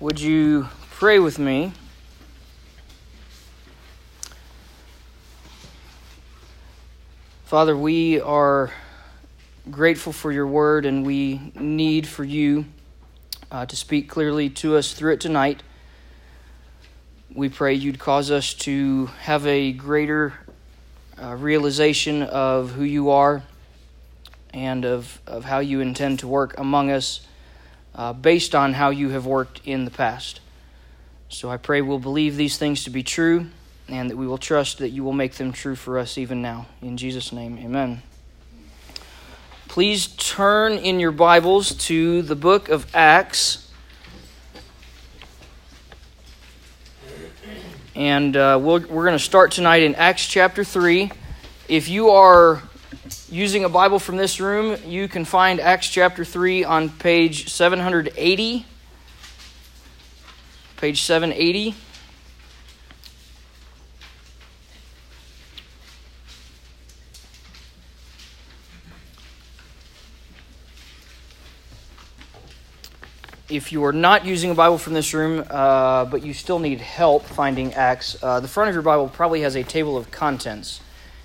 Would you pray with me? Father, we are grateful for your word, and we need for you to speak clearly to us through it tonight. We pray you'd cause us to have a greater realization of who you are and of how you intend to work among us based on how you have worked in the past. So I pray we'll believe these things to be true and that we will trust that you will make them true for us even now. In Jesus' name, amen. Please turn in your Bibles to the book of Acts. And we're going to start tonight in Acts chapter 3. If you are using a Bible from this room, you can find Acts chapter 3 on page 780. Page 780. If you are not using a Bible from this room, but you still need help finding Acts, the front of your Bible probably has a table of contents,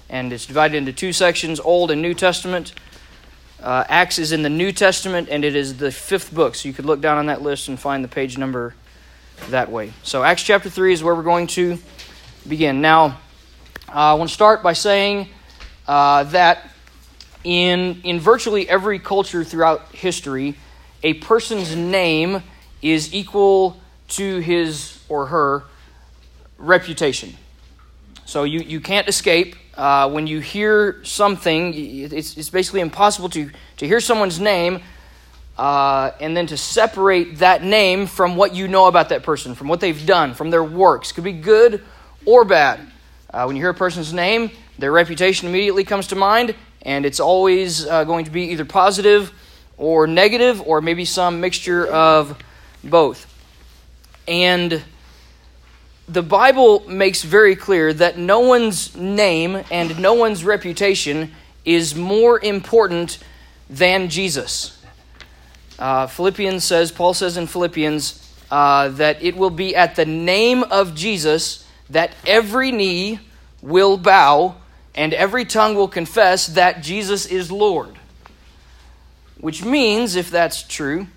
and it's divided into two sections, Old and New Testament. Acts is in the New Testament, and it is the fifth book, so you could look down on that list and find the page number that way. So Acts chapter 3 is where we're going to begin. Now, I want to start by saying that in virtually every culture throughout history, a person's name is equal to his or her reputation. So you can't escape. When you hear something, it's basically impossible to hear someone's name and then to separate that name from what you know about that person, from what they've done, from their works. Could be good or bad. When you hear a person's name, their reputation immediately comes to mind, and it's always going to be either positive or negative, or maybe some mixture of both. And the Bible makes very clear that no one's name and no one's reputation is more important than Jesus. Paul says in Philippians, that it will be at the name of Jesus that every knee will bow and every tongue will confess that Jesus is Lord. Which means, if that's true,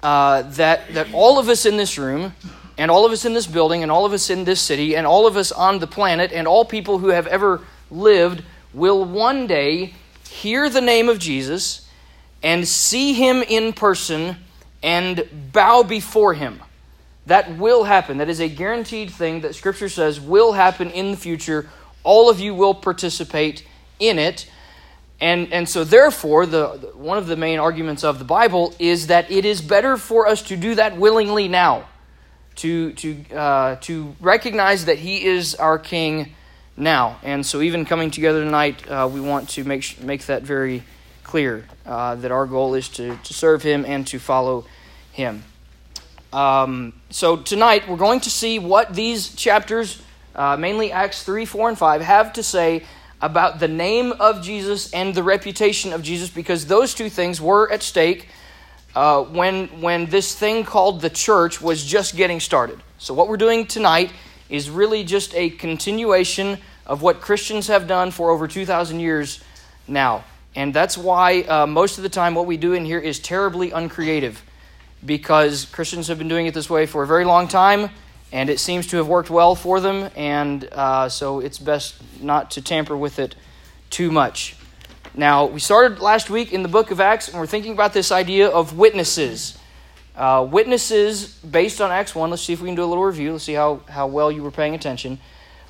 that all of us in this room, and all of us in this building, and all of us in this city, and all of us on the planet, and all people who have ever lived will one day hear the name of Jesus and see him in person and bow before him. That will happen. That is a guaranteed thing that Scripture says will happen in the future. All of you will participate in it. And so therefore, one of the main arguments of the Bible is that it is better for us to do that willingly now, to recognize that he is our King now. And so even coming together tonight, we want to make that very clear, that our goal is to serve him and to follow him. So tonight, we're going to see what these chapters, mainly Acts 3, 4, and 5, have to say about the name of Jesus and the reputation of Jesus, because those two things were at stake when this thing called the church was just getting started. So what we're doing tonight is really just a continuation of what Christians have done for over 2,000 years now. And that's why most of the time what we do in here is terribly uncreative, because Christians have been doing it this way for a very long time, and it seems to have worked well for them, and so it's best not to tamper with it too much. Now, we started last week in the book of Acts, and we're thinking about this idea of witnesses. Witnesses, based on Acts 1, let's see if we can do a little review. Let's see how well you were paying attention.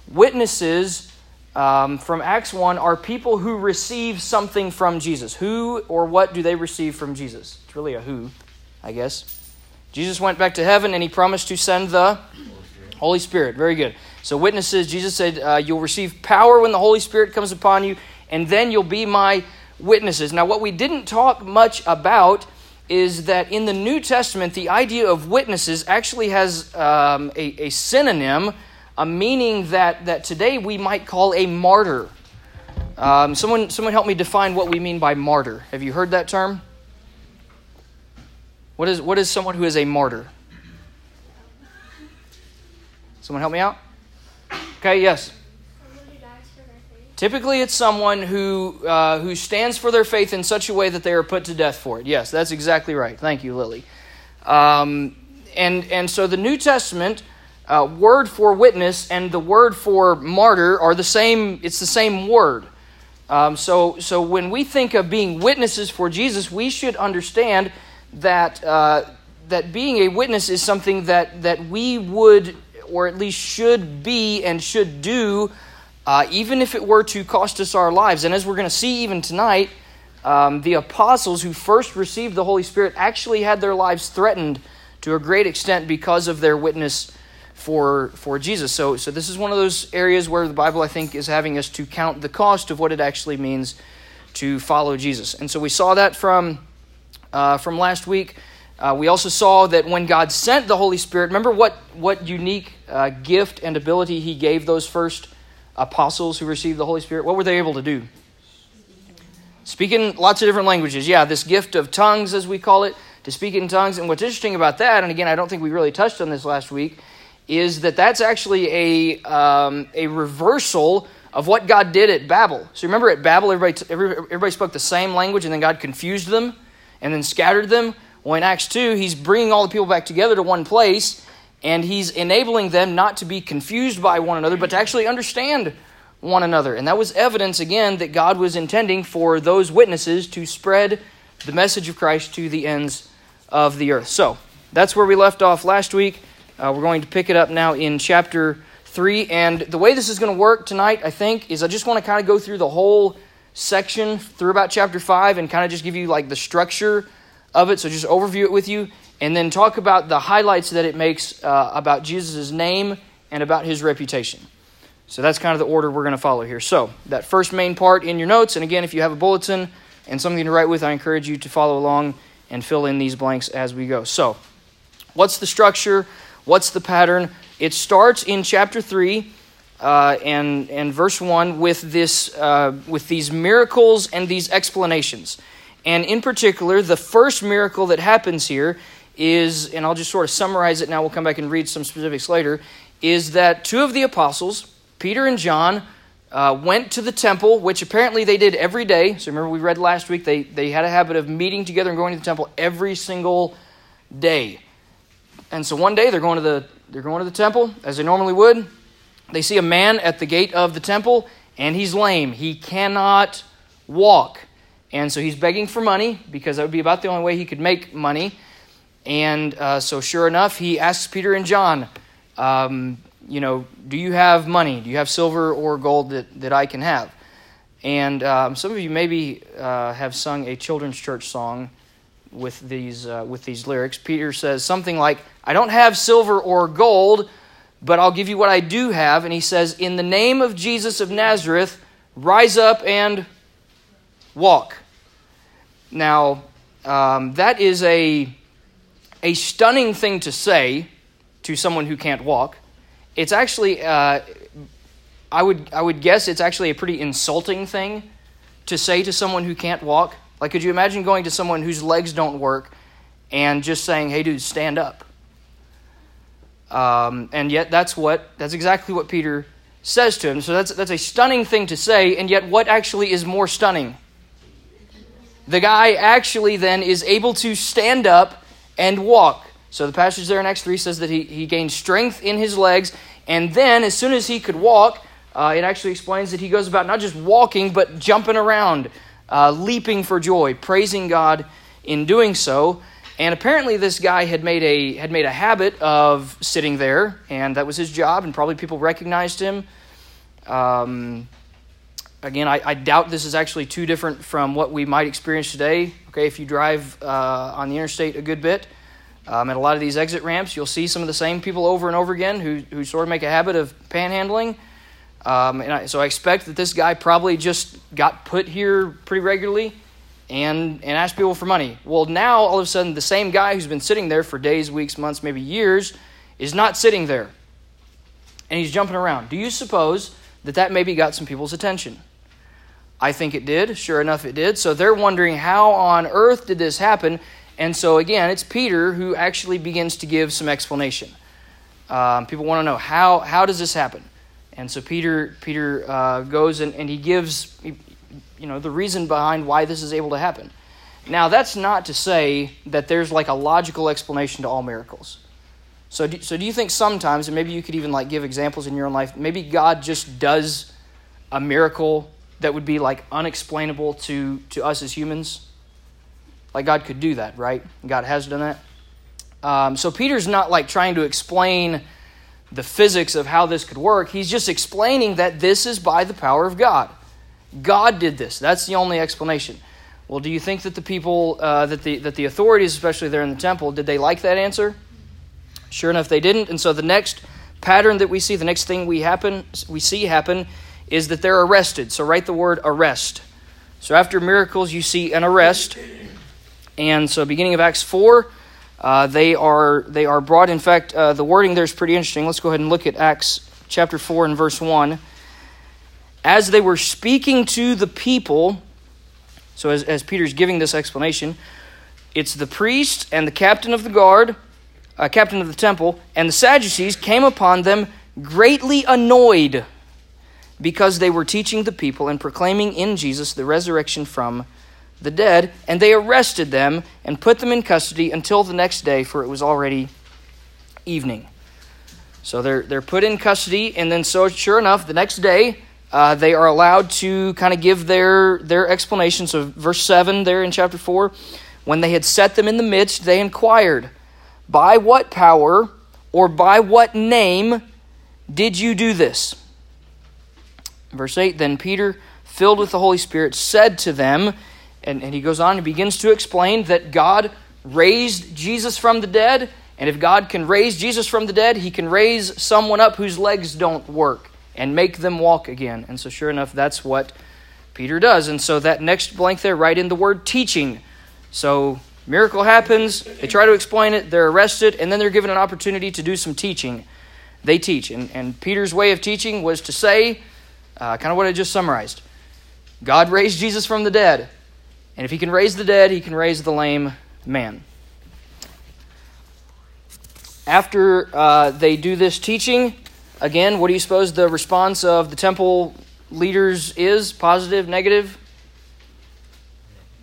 Witnesses from Acts 1 are people who receive something from Jesus. Who or what do they receive from Jesus? It's really a who, I guess. Jesus went back to heaven, and he promised to send the Holy Spirit. Very good. So witnesses, Jesus said, you'll receive power when the Holy Spirit comes upon you, and then you'll be my witnesses. Now, what we didn't talk much about is that in the New Testament, the idea of witnesses actually has a synonym, a meaning that today we might call a martyr. Someone help me define what we mean by martyr. Have you heard that term? What is someone who is a martyr? Someone help me out? Okay, yes. Someone who dies for their faith. Typically, it's someone who stands for their faith in such a way that they are put to death for it. Yes, that's exactly right. Thank you, Lily. And so the New Testament word for witness and the word for martyr are the same. It's the same word. So when we think of being witnesses for Jesus, we should understand that that being a witness is something that we would, or at least should be and should do, even if it were to cost us our lives. And as we're going to see even tonight, the apostles who first received the Holy Spirit actually had their lives threatened to a great extent because of their witness for Jesus. So this is one of those areas where the Bible, I think, is having us to count the cost of what it actually means to follow Jesus. And so we saw that from last week. We also saw that when God sent the Holy Spirit, remember what unique gift and ability He gave those first apostles who received the Holy Spirit? What were they able to do? Speaking lots of different languages. Yeah, this gift of tongues, as we call it, to speak in tongues. And what's interesting about that, and again, I don't think we really touched on this last week, is that that's actually a reversal of what God did at Babel. So remember at Babel, everybody spoke the same language, and then God confused them and then scattered them. Well, in Acts 2, He's bringing all the people back together to one place, and He's enabling them not to be confused by one another, but to actually understand one another. And that was evidence, again, that God was intending for those witnesses to spread the message of Christ to the ends of the earth. So, that's where we left off last week. We're going to pick it up now in chapter 3. And the way this is going to work tonight, I think, is I just want to kind of go through the whole section through about chapter 5 and kind of just give you like the structure of it, so just overview it with you, and then talk about the highlights that it makes about Jesus' name and about His reputation. So that's kind of the order we're going to follow here. So that first main part in your notes, and again, if you have a bulletin and something to write with, I encourage you to follow along and fill in these blanks as we go. So what's the structure? What's the pattern? It starts in chapter 3 and verse 1 with this with these miracles and these explanations. And in particular, the first miracle that happens here is, and I'll just sort of summarize it now, we'll come back and read some specifics later, is that two of the apostles, Peter and John, went to the temple, which apparently they did every day. So remember we read last week, they had a habit of meeting together and going to the temple every single day. And so one day they're going to the temple, as they normally would. They see a man at the gate of the temple, and he's lame. He cannot walk. And so he's begging for money, because that would be about the only way he could make money. And so sure enough, he asks Peter and John, do you have money? Do you have silver or gold that I can have? And some of you maybe have sung a children's church song with these lyrics. Peter says something like, I don't have silver or gold, but I'll give you what I do have. And he says, in the name of Jesus of Nazareth, rise up and walk. Now, that is a stunning thing to say to someone who can't walk. It's actually, I would guess it's actually a pretty insulting thing to say to someone who can't walk. Like, could you imagine going to someone whose legs don't work and just saying, hey, dude, stand up? And yet that's exactly what Peter says to him. So that's a stunning thing to say, and yet what actually is more stunning? The guy actually then is able to stand up and walk. So the passage there in Acts 3 says that he gained strength in his legs, and then as soon as he could walk, it actually explains that he goes about not just walking, but jumping around, leaping for joy, praising God in doing so. And apparently this guy had made a habit of sitting there, and that was his job, and probably people recognized him. Again, I doubt this is actually too different from what we might experience today. Okay, if you drive on the interstate a good bit, at a lot of these exit ramps, you'll see some of the same people over and over again who sort of make a habit of panhandling. So I expect that this guy probably just got put here pretty regularly and asked people for money. Well, now all of a sudden the same guy who's been sitting there for days, weeks, months, maybe years, is not sitting there, and he's jumping around. Do you suppose that maybe got some people's attention? I think it did. Sure enough, it did. So they're wondering, how on earth did this happen? And so again, it's Peter who actually begins to give some explanation. People want to know, how does this happen? And so Peter goes and he gives, the reason behind why this is able to happen. Now, that's not to say that there's like a logical explanation to all miracles. So do you think sometimes, and maybe you could even like give examples in your own life, maybe God just does a miracle that would be like unexplainable to us as humans? Like God could do that, right? God has done that. So Peter's not like trying to explain the physics of how this could work. He's just explaining that this is by the power of God. God did this. That's the only explanation. Well, do you think that the people, that the authorities, especially there in the temple, did they like that answer? Sure enough, they didn't. And so the next pattern that we see, the next thing we see happen, is that they're arrested. So write the word arrest. So after miracles, you see an arrest. And so beginning of Acts 4, they are brought. In fact, the wording there is pretty interesting. Let's go ahead and look at Acts chapter 4 and verse 1. As they were speaking to the people, so as Peter's giving this explanation, it's the priest and the captain of the guard, captain of the temple, and the Sadducees came upon them greatly annoyed because they were teaching the people and proclaiming in Jesus the resurrection from the dead, and they arrested them and put them in custody until the next day, for it was already evening. So they're put in custody, and then so sure enough, the next day, they are allowed to kind of give their explanation. So verse 7 there in chapter 4, when they had set them in the midst, they inquired, by what power or by what name did you do this? Verse 8, then Peter, filled with the Holy Spirit, said to them, and he goes on and begins to explain that God raised Jesus from the dead, and if God can raise Jesus from the dead, he can raise someone up whose legs don't work and make them walk again. And so sure enough, that's what Peter does. And so that next blank there, write in the word teaching. So miracle happens, they try to explain it, they're arrested, and then they're given an opportunity to do some teaching. They teach, and Peter's way of teaching was to say, kind of what I just summarized, God raised Jesus from the dead. And if he can raise the dead, he can raise the lame man. After they do this teaching, again, what do you suppose the response of the temple leaders is? Positive, negative?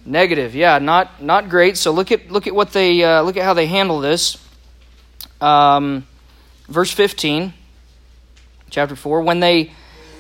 Negative, yeah, not great. So look at what they look at how they handle this. Verse 15, chapter 4. When they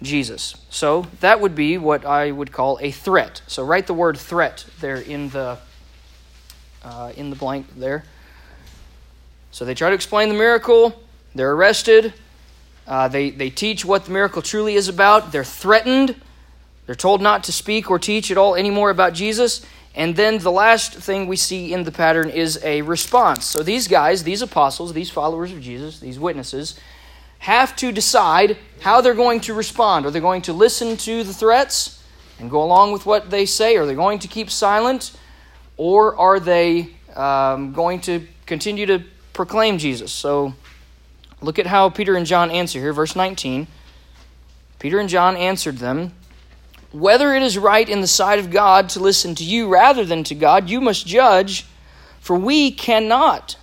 Jesus. So that would be what I would call a threat. So write the word threat there in the blank there. So they try to explain the miracle. They're arrested. They teach what the miracle truly is about. They're threatened. They're told not to speak or teach at all anymore about Jesus. And then the last thing we see in the pattern is a response. So these guys, these apostles, these followers of Jesus, these witnesses, have to decide how they're going to respond. Are they going to listen to the threats and go along with what they say? Are they going to keep silent? Or are they going to continue to proclaim Jesus? So look at how Peter and John answer here. Verse 19, Peter and John answered them, whether it is right in the sight of God to listen to you rather than to God, you must judge, for we cannot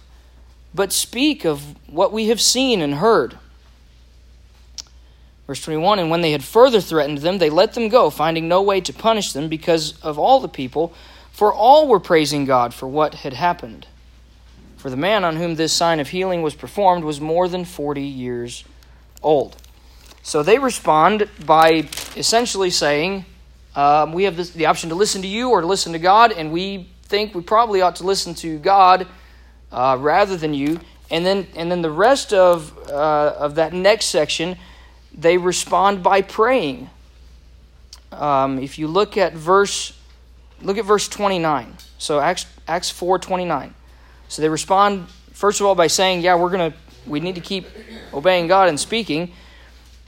but speak of what we have seen and heard. Verse 21, and when they had further threatened them, they let them go, finding no way to punish them because of all the people, for all were praising God for what had happened. For the man on whom this sign of healing was performed was more than 40 years old. So they respond by essentially saying, we have the option to listen to you or to listen to God, and we think we probably ought to listen to God rather than you. And then the rest of that next section, they respond by praying. If you look at verse 29. So Acts 4:29. So they respond first of all by saying, "Yeah, we need to keep obeying God and speaking."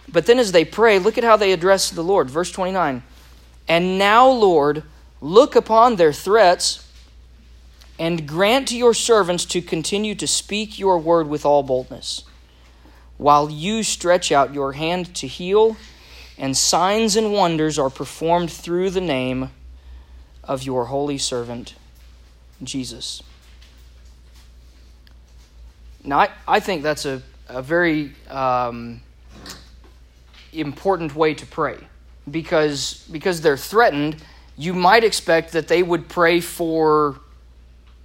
But then as they pray, look at how they address the Lord. Verse 29, "And now, Lord, look upon their threats and grant to your servants to continue to speak your word with all boldness, while you stretch out your hand to heal, and signs and wonders are performed through the name of your holy servant, Jesus." Now, I think that's a very important way to pray, because they're threatened. You might expect that they would pray for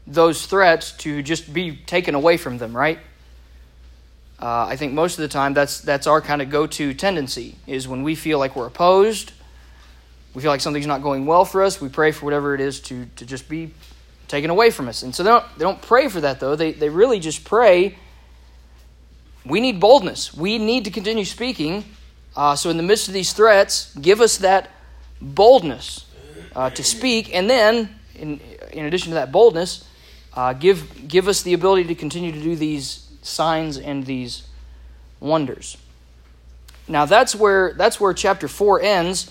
those threats to just be taken away from them, right? I think most of the time that's our kind of go-to tendency, is when we feel like we're opposed, we feel like something's not going well for us, we pray for whatever it is to just be taken away from us. And so they don't pray for that, though. They really just pray, we need boldness. We need to continue speaking. So in the midst of these threats, give us that boldness to speak, and then in addition to that boldness, give us the ability to continue to do these signs and these wonders. Now that's where chapter 4 ends,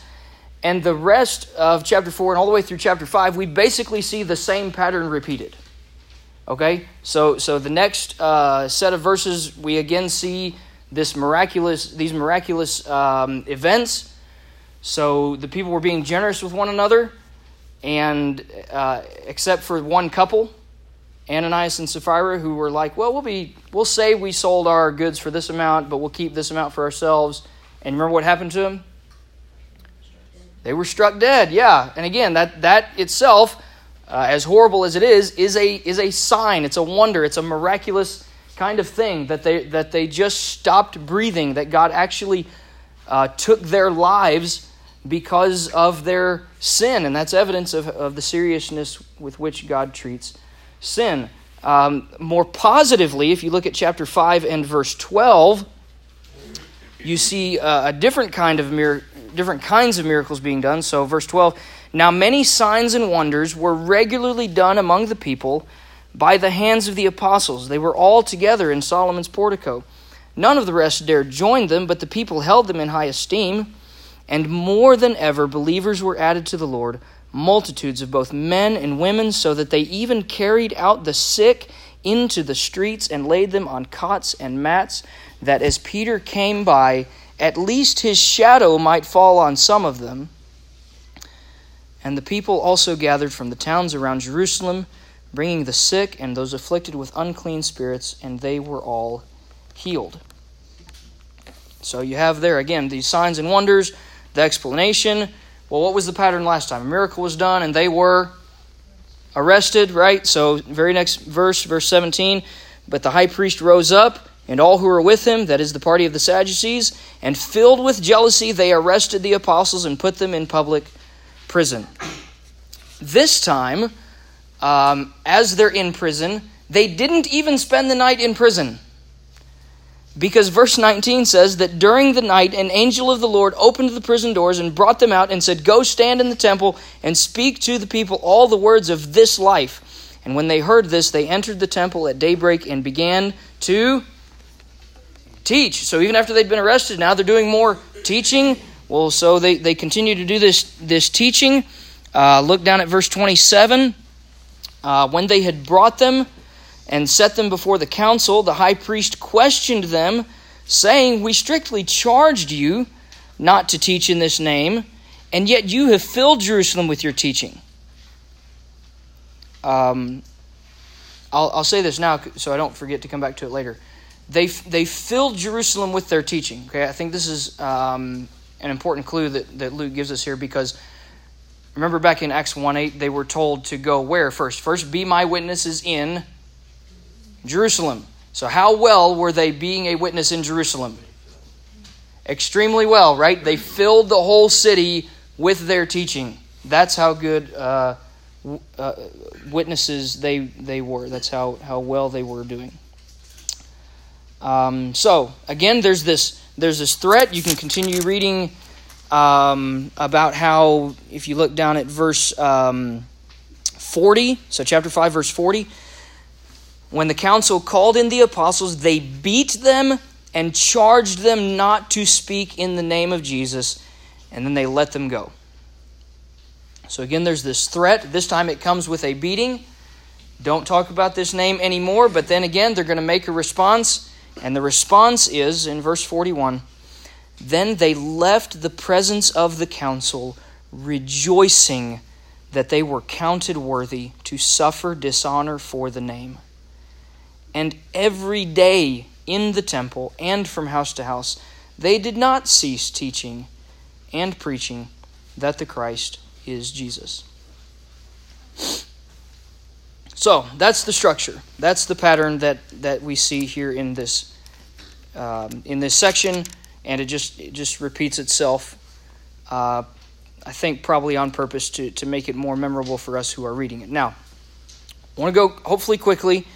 and the rest of chapter 4 and all the way through chapter 5, we basically see the same pattern repeated. Okay, so the next set of verses, we again see these miraculous events. So the people were being generous with one another, and except for one couple, Ananias and Sapphira, who were like, well, we'll say we sold our goods for this amount, but we'll keep this amount for ourselves. And remember what happened to them? They were struck dead. Yeah, and again, that itself, as horrible as it is a sign. It's a wonder. It's a miraculous kind of thing that they just stopped breathing. That God actually took their lives because of their sin, and that's evidence of the seriousness with which God treats sin. More positively, if you look at chapter 5 and verse 12, you see a different kinds of miracles being done. So verse 12, "Now many signs and wonders were regularly done among the people by the hands of the apostles. They were all together in Solomon's portico. None of the rest dared join them, but the people held them in high esteem. And more than ever, believers were added to the Lord, multitudes of both men and women, so that they even carried out the sick into the streets and laid them on cots and mats, that as Peter came by, at least his shadow might fall on some of them. And the people also gathered from the towns around Jerusalem, bringing the sick and those afflicted with unclean spirits, and they were all healed." So you have there, again, these signs and wonders, the explanation. Well, what was the pattern last time? A miracle was done, and they were arrested, right? So very next verse, verse 17, "But the high priest rose up, and all who were with him," that is the party of the Sadducees, "and filled with jealousy, they arrested the apostles and put them in public prison." This time, as they're in prison, they didn't even spend the night in prison, because verse 19 says that during the night an angel of the Lord opened the prison doors and brought them out and said, "Go stand in the temple and speak to the people all the words of this life." And when they heard this, they entered the temple at daybreak and began to teach. So even after they'd been arrested, now they're doing more teaching. Well, so they continue to do this teaching. Look down at verse 27. "When they had brought them and set them before the council, the high priest questioned them, saying, 'We strictly charged you not to teach in this name, and yet you have filled Jerusalem with your teaching.'" I'll say this now so I don't forget to come back to it later. They filled Jerusalem with their teaching. Okay, I think this is an important clue that Luke gives us here, because remember back in Acts 1:8, they were told to go where first? First, be my witnesses in Jerusalem. So how well were they being a witness in Jerusalem? Extremely well, right? They filled the whole city with their teaching. That's how good witnesses they were. That's how well they were doing. So again, there's this threat. You can continue reading about how, if you look down at verse 40, so chapter 5, verse 40, "When the council called in the apostles, they beat them and charged them not to speak in the name of Jesus, and then they let them go. So again, there's this threat. This time it comes with a beating. Don't talk about this name anymore. But then again, they're going to make a response. And the response is, in verse 41, "Then they left the presence of the council, rejoicing that they were counted worthy to suffer dishonor for the name. And every day in the temple and from house to house, they did not cease teaching and preaching that the Christ is Jesus." So that's the structure. That's the pattern that we see here in this section, and it just repeats itself. I think probably on purpose to make it more memorable for us who are reading it. Now, I want to go hopefully quickly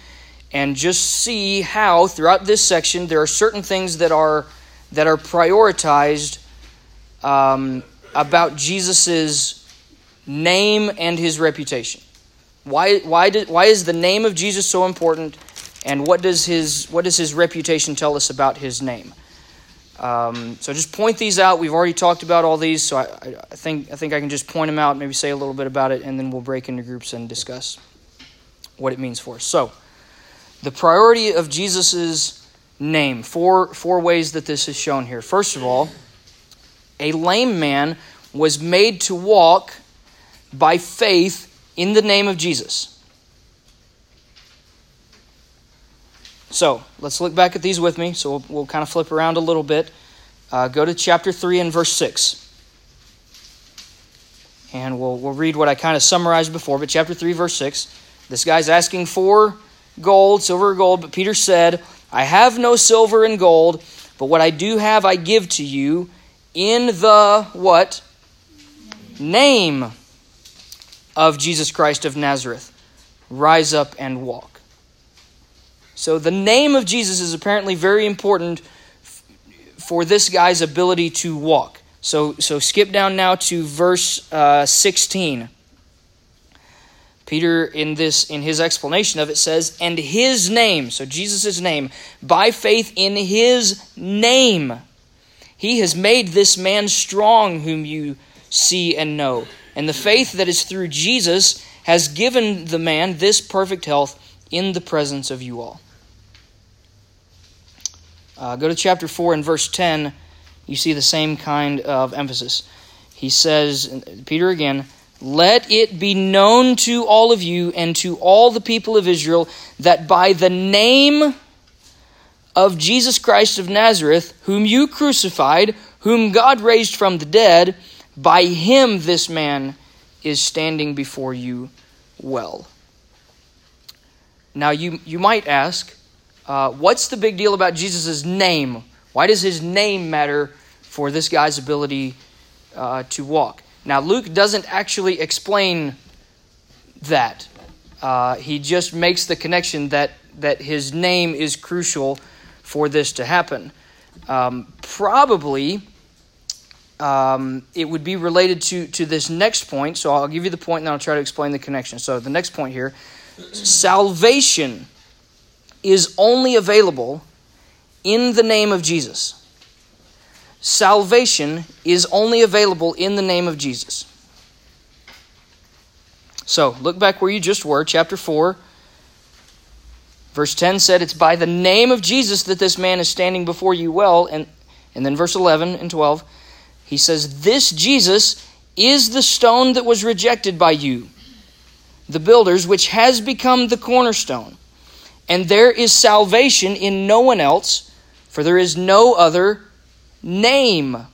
and just see how throughout this section there are certain things that are prioritized about Jesus's name and his reputation. Why is the name of Jesus so important, and what does his reputation tell us about his name? So just point these out. We've already talked about all these, so I think I can just point them out, maybe say a little bit about it, and then we'll break into groups and discuss what it means for us. So the priority of Jesus's name, four ways that this is shown here. First of all, a lame man was made to walk by faith in the name of Jesus. So, let's look back at these with me. So we'll kind of flip around a little bit. Go to chapter 3 and verse 6. And we'll read what I kind of summarized before, but chapter 3, verse 6. This guy's asking for silver or gold, but Peter said, "I have no silver and gold, but what I do have I give to you in the" what? "Name of Jesus Christ of Nazareth. Rise up and walk." So the name of Jesus is apparently very important for this guy's ability to walk. So skip down now to verse 16. Peter, in his explanation of it, says, "And his name," so Jesus' name, "by faith in his name, he has made this man strong whom you see and know. And the faith that is through Jesus has given the man this perfect health in the presence of you all." Go to chapter 4 and verse 10. You see the same kind of emphasis. He says, Peter again, "Let it be known to all of you and to all the people of Israel that by the name of Jesus Christ of Nazareth, whom you crucified, whom God raised from the dead, by him this man is standing before you well." Now, you might ask, what's the big deal about Jesus' name? Why does his name matter for this guy's ability to walk? Now, Luke doesn't actually explain that. He just makes the connection that his name is crucial for this to happen. Probably, it would be related to this next point. So I'll give you the point, and then I'll try to explain the connection. So the next point here: salvation is only available in the name of Jesus. Salvation is only available in the name of Jesus. So, look back where you just were, chapter 4. Verse 10 said, "It's by the name of Jesus that this man is standing before you well." And then verse 11 and 12, he says, "This Jesus is the stone that was rejected by you, the builders, which has become the cornerstone. And there is salvation in no one else, for there is no other name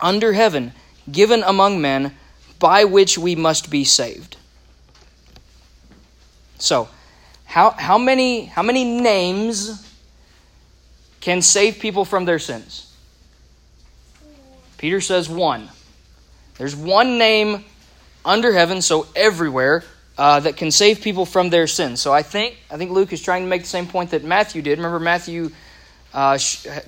under heaven given among men by which we must be saved." So, how many names can save people from their sins? Peter says one. There's one name under heaven, so everywhere, that can save people from their sins. So I think Luke is trying to make the same point that Matthew did. Remember, Matthew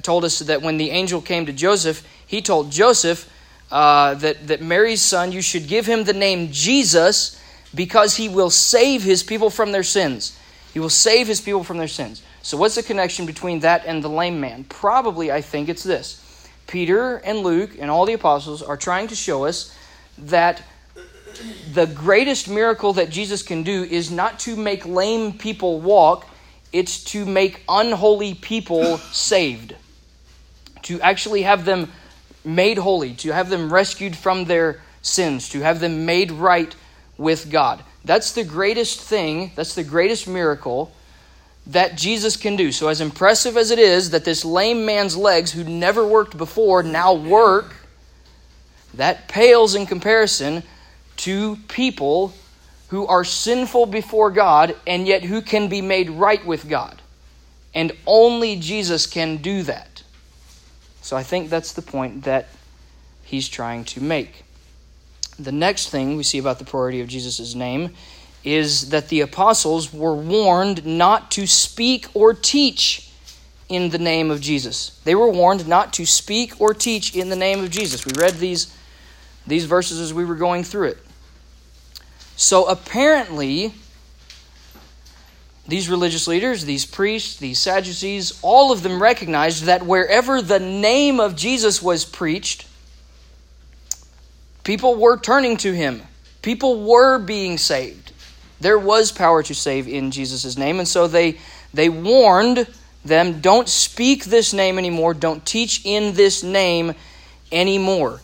told us that when the angel came to Joseph, he told Joseph that Mary's son, you should give him the name Jesus because he will save his people from their sins. He will save his people from their sins. So what's the connection between that and the lame man? Probably, I think it's this. Peter and Luke and all the apostles are trying to show us that the greatest miracle that Jesus can do is not to make lame people walk, it's to make unholy people saved. To actually have them made holy, to have them rescued from their sins, to have them made right with God. That's the greatest thing, that's the greatest miracle that Jesus can do. So as impressive as it is that this lame man's legs, who never worked before, now work, that pales in comparison to people who are sinful before God and yet who can be made right with God. And only Jesus can do that. So I think that's the point that he's trying to make. The next thing we see about the priority of Jesus' name is that the apostles were warned not to speak or teach in the name of Jesus. They were warned not to speak or teach in the name of Jesus. We read these verses as we were going through it. So apparently, these religious leaders, these priests, these Sadducees, all of them recognized that wherever the name of Jesus was preached, people were turning to him. People were being saved. There was power to save in Jesus' name. And so they warned them, don't speak this name anymore. Don't teach in this name anymore.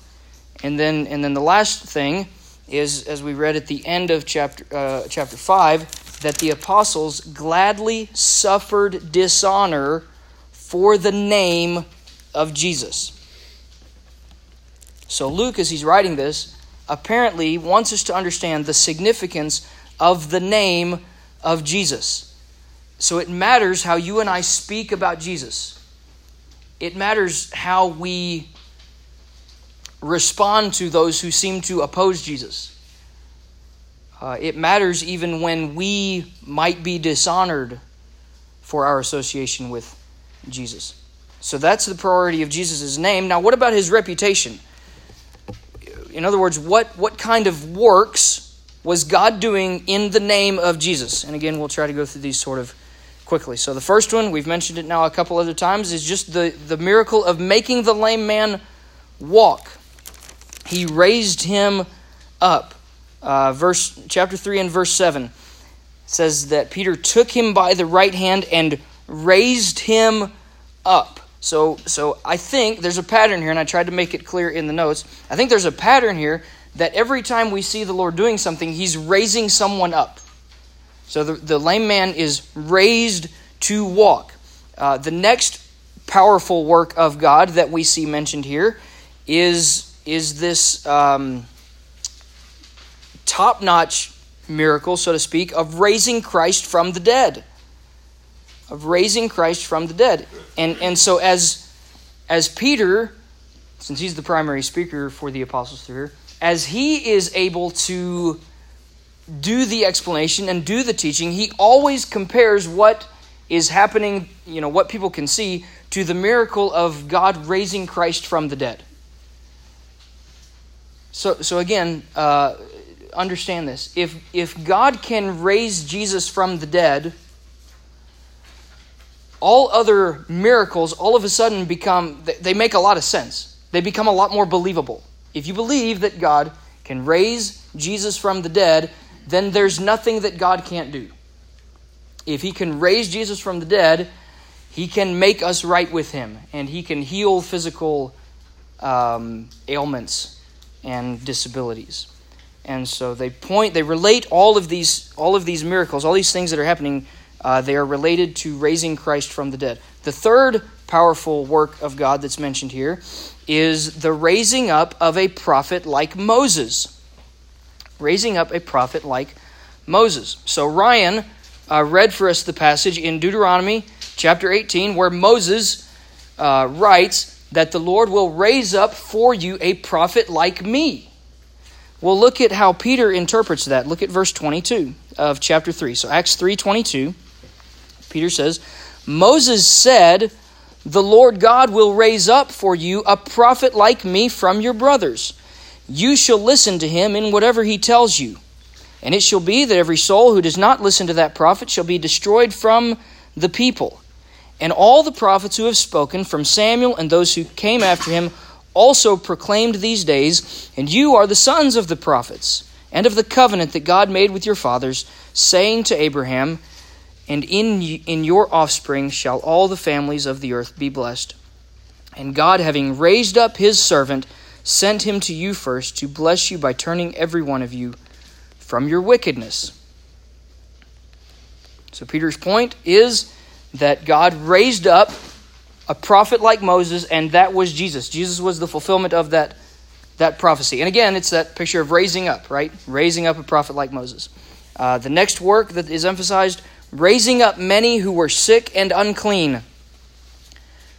And then the last thing is, as we read at the end of chapter 5, that the apostles gladly suffered dishonor for the name of Jesus. So Luke, as he's writing this, apparently wants us to understand the significance of the name of Jesus. So it matters how you and I speak about Jesus. It matters how we respond to those who seem to oppose Jesus. It matters even when we might be dishonored for our association with Jesus. So that's the priority of Jesus' name. Now, what about his reputation? In other words, what kind of works was God doing in the name of Jesus? And again, we'll try to go through these sort of quickly. So the first one, we've mentioned it now a couple other times, is just the miracle of making the lame man walk. He raised him up. Chapter 3 and verse 7 says that Peter took him by the right hand and raised him up. So I think there's a pattern here, and I tried to make it clear in the notes. I think there's a pattern here that every time we see the Lord doing something, he's raising someone up. So the lame man is raised to walk. The next powerful work of God that we see mentioned here is this top-notch miracle, so to speak, of raising Christ from the dead. And so as Peter, since he's the primary speaker for the apostles through here, as he is able to do the explanation and do the teaching, he always compares what is happening, what people can see, to the miracle of God raising Christ from the dead. So again, understand this. If God can raise Jesus from the dead, all other miracles all of a sudden they make a lot of sense. They become a lot more believable. If you believe that God can raise Jesus from the dead, then there's nothing that God can't do. If he can raise Jesus from the dead, he can make us right with him, and he can heal physical ailments and disabilities. And so they relate all of these miracles, all these things that are happening, they are related to raising Christ from the dead. The third powerful work of God that's mentioned here is the raising up of a prophet like Moses. So Ryan read for us the passage in Deuteronomy chapter 18 where Moses writes that the Lord will raise up for you a prophet like me. Well, look at how Peter interprets that. Look at verse 22 of chapter 3. So Acts 3:22, Peter says, Moses said, the Lord God will raise up for you a prophet like me from your brothers. You shall listen to him in whatever he tells you. And it shall be that every soul who does not listen to that prophet shall be destroyed from the people. And all the prophets who have spoken, from Samuel and those who came after him, also proclaimed these days, and you are the sons of the prophets, and of the covenant that God made with your fathers, saying to Abraham, and in your offspring shall all the families of the earth be blessed. And God, having raised up his servant, sent him to you first to bless you by turning every one of you from your wickedness. So Peter's point is that God raised up a prophet like Moses, and that was Jesus. Jesus was the fulfillment of that prophecy. And again, it's that picture of raising up, right? Raising up a prophet like Moses. The next work that is emphasized, raising up many who were sick and unclean.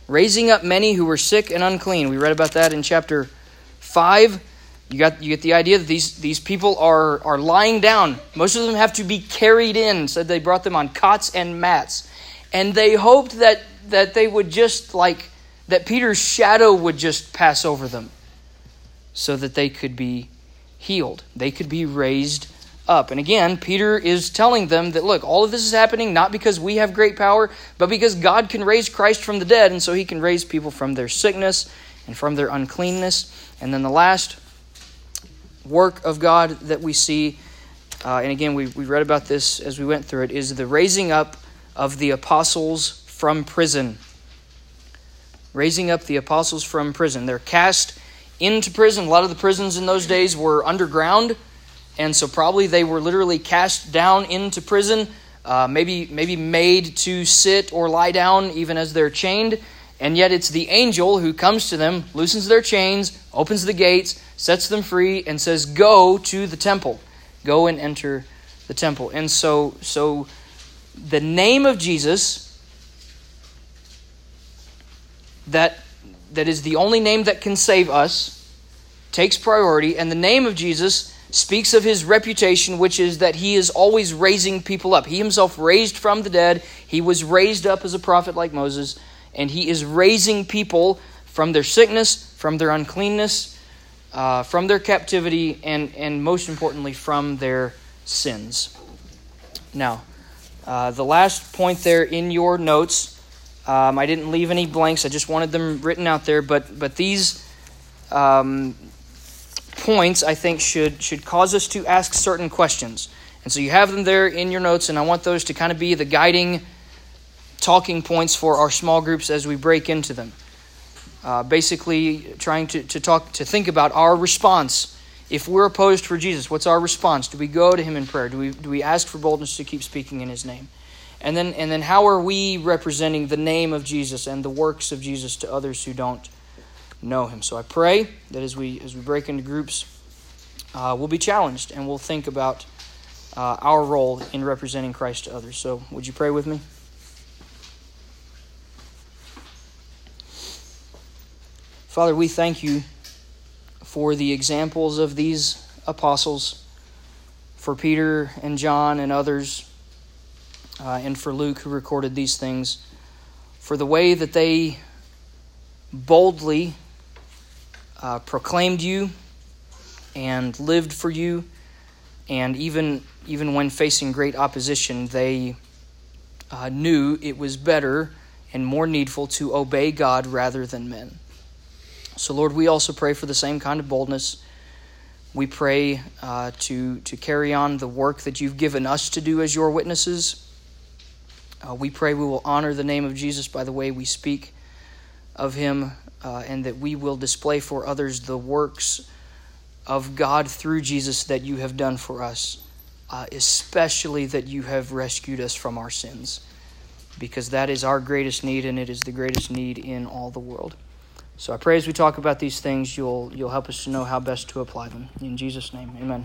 Raising up many who were sick and unclean. We read about that in chapter 5. You get the idea that these people are lying down. Most of them have to be carried in. So they brought them on cots and mats. And they hoped that they would just that Peter's shadow would just pass over them so that they could be healed. They could be raised up. And again, Peter is telling them that, look, all of this is happening not because we have great power, but because God can raise Christ from the dead, and so he can raise people from their sickness and from their uncleanness. And then the last work of God that we see, and again, we read about this as we went through it, is the raising up of the apostles from prison. Raising up the apostles from prison. They're cast into prison. A lot of the prisons in those days were underground, and so probably they were literally cast down into prison, maybe made to sit or lie down even as they're chained. And yet it's the angel who comes to them, loosens their chains, opens the gates, sets them free, and says, go to the temple. Go and enter the temple. And so the name of Jesus, that is the only name that can save us, takes priority. And the name of Jesus speaks of his reputation, which is that he is always raising people up. He himself raised from the dead. He was raised up as a prophet like Moses, and he is raising people from their sickness, from their uncleanness, from their captivity, and most importantly, from their sins. Now, the last point there in your notes, I didn't leave any blanks. I just wanted them written out there, but these points, I think, should cause us to ask certain questions. And so you have them there in your notes, and I want those to kind of be the guiding talking points for our small groups as we break into them. Basically, trying to think about our response. If we're opposed for Jesus, what's our response? Do we go to him in prayer? Do we ask for boldness to keep speaking in his name? And then how are we representing the name of Jesus and the works of Jesus to others who don't know him? So I pray that as we break into groups, we'll be challenged and we'll think about our role in representing Christ to others. So would you pray with me? Father, we thank you for the examples of these apostles, for Peter and John and others, and for Luke who recorded these things, for the way that they boldly proclaimed you and lived for you, and even when facing great opposition, they knew it was better and more needful to obey God rather than men. So Lord, we also pray for the same kind of boldness. We pray to carry on the work that you've given us to do as your witnesses. We pray we will honor the name of Jesus by the way we speak of him, and that we will display for others the works of God through Jesus that you have done for us, especially that you have rescued us from our sins, because that is our greatest need, and it is the greatest need in all the world. So I pray as we talk about these things, you'll help us to know how best to apply them. In Jesus' name, amen.